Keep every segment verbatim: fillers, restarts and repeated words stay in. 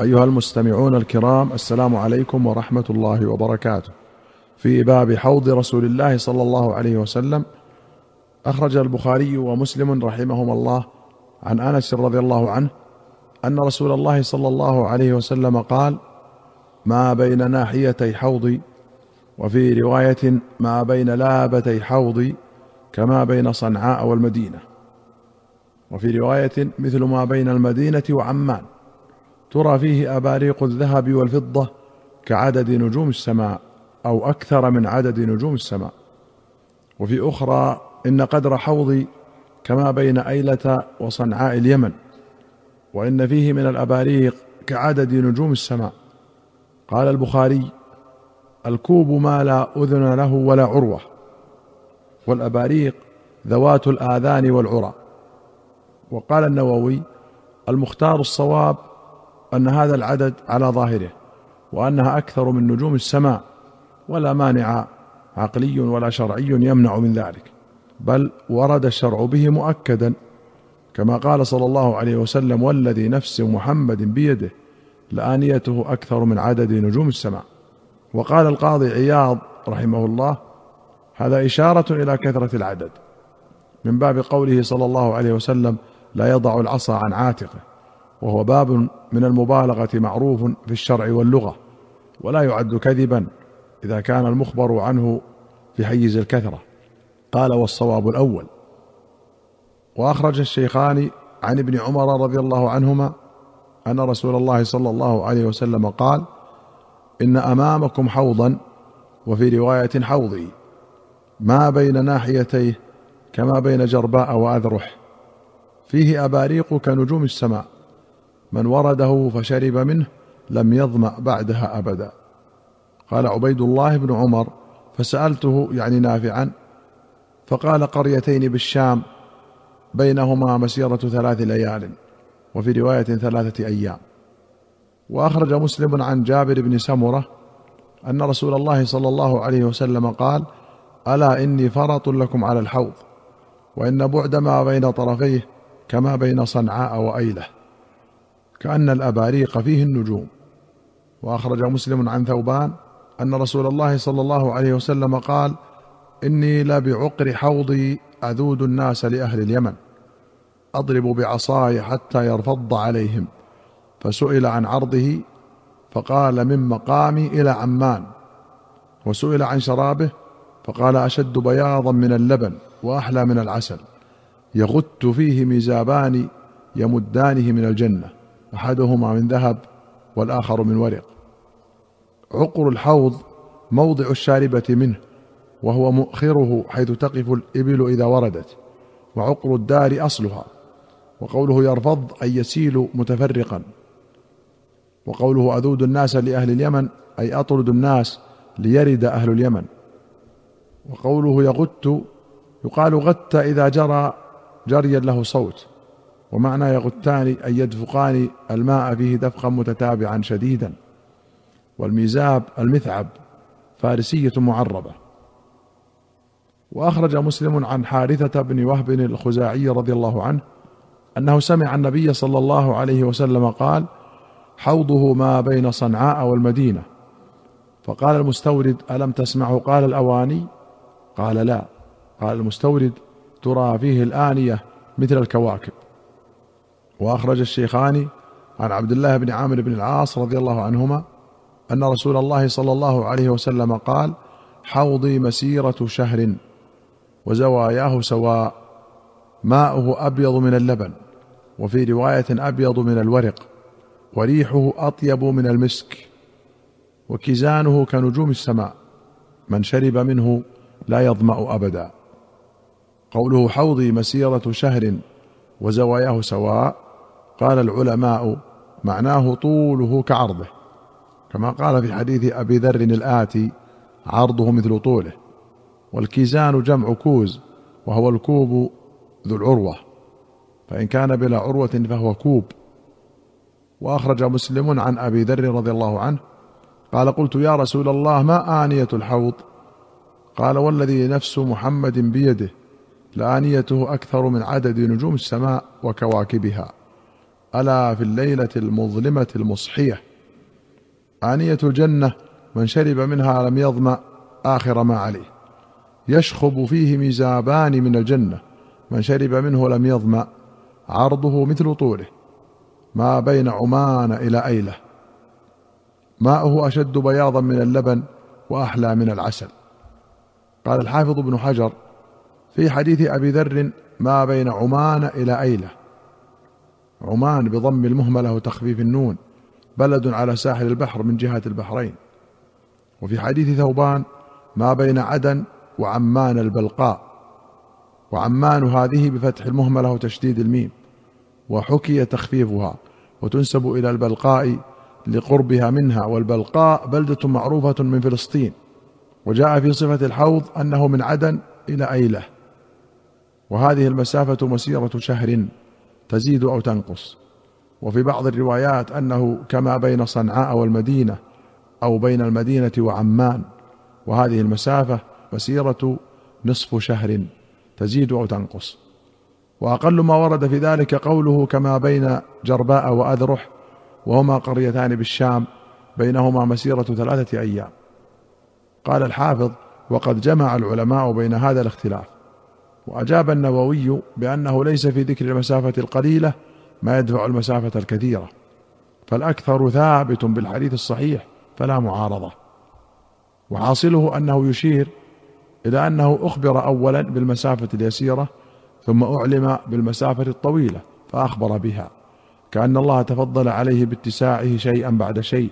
أيها المستمعون الكرام، السلام عليكم ورحمة الله وبركاته. في باب حوض رسول الله صلى الله عليه وسلم، أخرج البخاري ومسلم رحمهما الله عن أنس رضي الله عنه أن رسول الله صلى الله عليه وسلم قال: ما بين ناحيتي حوضي، وفي رواية ما بين لابتي حوضي كما بين صنعاء والمدينة، وفي رواية مثل ما بين المدينة وعمان، ترى فيه أباريق الذهب والفضة كعدد نجوم السماء أو أكثر من عدد نجوم السماء. وفي أخرى: إن قدر حوضي كما بين أيلة وصنعاء اليمن، وإن فيه من الأباريق كعدد نجوم السماء. قال البخاري: الكوب ما لا أذن له ولا عروة، والأباريق ذوات الآذان والعرى. وقال النووي: المختار الصواب أن هذا العدد على ظاهره، وأنها أكثر من نجوم السماء، ولا مانع عقلي ولا شرعي يمنع من ذلك، بل ورد الشرع به مؤكدا، كما قال صلى الله عليه وسلم: والذي نفس محمد بيده لآنيته أكثر من عدد نجوم السماء. وقال القاضي عياض رحمه الله: هذا إشارة إلى كثرة العدد، من باب قوله صلى الله عليه وسلم: لا يضع العصا عن عاتقه، وهو باب من المبالغة معروف في الشرع واللغة، ولا يعد كذبا إذا كان المخبر عنه في حيز الكثرة. قال: والصواب الأول. وأخرج الشيخان عن ابن عمر رضي الله عنهما أن رسول الله صلى الله عليه وسلم قال: إن أمامكم حوضا، وفي رواية حوضي، ما بين ناحيتيه كما بين جرباء وأذرح، فيه أباريق كنجوم السماء، من ورده فشرب منه لم يظمأ بعدها أبدا. قال عبيد الله بن عمر: فسألته، يعني نافعا، فقال: قريتين بالشام بينهما مسيرة ثلاث ليال، وفي رواية ثلاثة أيام. وأخرج مسلم عن جابر بن سمرة أن رسول الله صلى الله عليه وسلم قال: ألا إني فرط لكم على الحوض، وإن بعد ما بين طرفيه كما بين صنعاء وأيلة، كأن الأباريق فيه النجوم. وأخرج مسلم عن ثوبان أن رسول الله صلى الله عليه وسلم قال: إني لبعقر حوضي أذود الناس لأهل اليمن، أضرب بعصاي حتى يرفض عليهم. فسئل عن عرضه فقال: من مقامي إلى عمان. وسئل عن شرابه فقال: أشد بياضا من اللبن وأحلى من العسل، يغت فيه ميزابان يمدانه من الجنة، أحدهما من ذهب والآخر من ورق. عقر الحوض موضع الشاربة منه، وهو مؤخره حيث تقف الإبل إذا وردت، وعقر الدار أصلها. وقوله يرفض أي يسيل متفرقا. وقوله أذود الناس لأهل اليمن أي أطرد الناس ليرد أهل اليمن. وقوله يغت، يقال غت إذا جرى جريا له صوت، ومعنى يغتان أن يدفقان الماء فيه دفقا متتابعا شديدا. والميزاب المثعب، فارسية معربة. وأخرج مسلم عن حارثة بن وهب الخزاعي رضي الله عنه أنه سمع النبي صلى الله عليه وسلم قال: حوضه ما بين صنعاء والمدينة. فقال المستورد: ألم تسمعه قال: الأواني. قال: لا. قال المستورد: ترى فيه الآنية مثل الكواكب. وأخرج الشيخان عن عبد الله بن عامر بن العاص رضي الله عنهما أن رسول الله صلى الله عليه وسلم قال: حوضي مسيرة شهر، وزواياه سواء، ماؤه أبيض من اللبن، وفي رواية أبيض من الورق، وريحه أطيب من المسك، وكزانه كنجوم السماء، من شرب منه لا يظمأ أبدا. قوله حوضي مسيرة شهر وزواياه سواء، قال العلماء معناه طوله كعرضه، كما قال في حديث أبي ذر الآتي: عرضه مثل طوله. والكيزان جمع كوز، وهو الكوب ذو العروة، فإن كان بلا عروة فهو كوب. وأخرج مسلم عن أبي ذر رضي الله عنه قال: قلت يا رسول الله: ما آنية الحوض؟ قال: والذي نفس محمد بيده لآنيته أكثر من عدد نجوم السماء وكواكبها، ألا في الليلة المظلمة المصحية، آنية الجنة من شرب منها لم يظمأ آخر ما عليه، يشخب فيه ميزابان من الجنة من شرب منه لم يظمأ، عرضه مثل طوله، ما بين عمان إلى أيلة، ماؤه أشد بياضا من اللبن وأحلى من العسل. قال الحافظ ابن حجر في حديث أبي ذر ما بين عمان إلى أيلة، عمان بضم المهملة وتخفيف النون، بلد على ساحل البحر من جهة البحرين. وفي حديث ثوبان ما بين عدن وعمان البلقاء، وعمان هذه بفتح المهملة وتشديد الميم، وحكي تخفيفها وتنسب إلى البلقاء لقربها منها، والبلقاء بلدة معروفة من فلسطين، وجاء في صفة الحوض أنه من عدن إلى أيلة. وهذه المسافة مسيرة شهر تزيد أو تنقص، وفي بعض الروايات أنه كما بين صنعاء والمدينة أو بين المدينة وعمان، وهذه المسافة مسيرة نصف شهر تزيد أو تنقص. وأقل ما ورد في ذلك قوله كما بين جرباء وأذرح، وهما قريتان بالشام بينهما مسيرة ثلاثة أيام. قال الحافظ وقد جمع العلماء بين هذا الاختلاف، وأجاب النووي بأنه ليس في ذكر المسافة القليلة ما يدفع المسافة الكثيرة، فالأكثر ثابت بالحديث الصحيح فلا معارضة. وحاصله أنه يشير إلى أنه أخبر أولا بالمسافة اليسيرة ثم أعلم بالمسافة الطويلة فأخبر بها، كأن الله تفضل عليه باتساعه شيئا بعد شيء،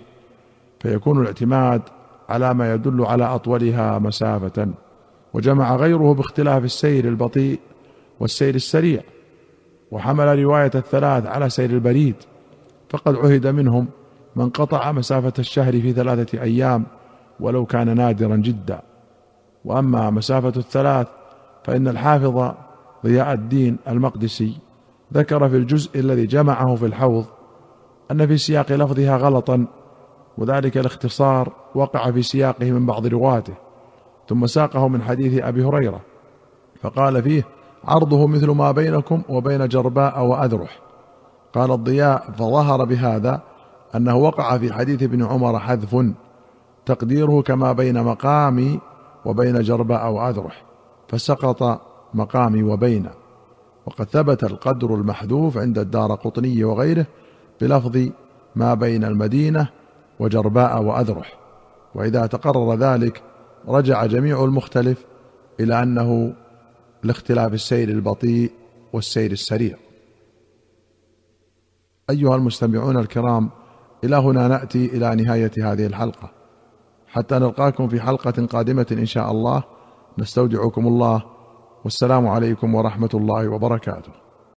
فيكون الاعتماد على ما يدل على أطولها مسافة. وجمع غيره باختلاف السير البطيء والسير السريع، وحمل رواية الثلاث على سير البريد، فقد عهد منهم من قطع مسافة الشهر في ثلاثة أيام ولو كان نادرا جدا. وأما مسافة الثلاث فإن الحافظ ضياء الدين المقدسي ذكر في الجزء الذي جمعه في الحوض أن في سياق لفظها غلطا، وذلك الاختصار وقع في سياقه من بعض رواته، ثم ساقه من حديث أبي هريرة فقال فيه عرضه مثل ما بينكم وبين جرباء وأذرح. قال الضياء فظهر بهذا أنه وقع في حديث ابن عمر حذف تقديره كما بين مقامي وبين جرباء وأذرح، فسقط مقامي وبين، وقد ثبت القدر المحذوف عند الدارقطني وغيره بلفظ ما بين المدينة وجرباء وأذرح. وإذا تقرر ذلك رجع جميع المختلف إلى أنه لاختلاف السير البطيء والسير السريع. أيها المستمعون الكرام، إلى هنا نأتي إلى نهاية هذه الحلقة، حتى نلقاكم في حلقة قادمة إن شاء الله، نستودعكم الله، والسلام عليكم ورحمة الله وبركاته.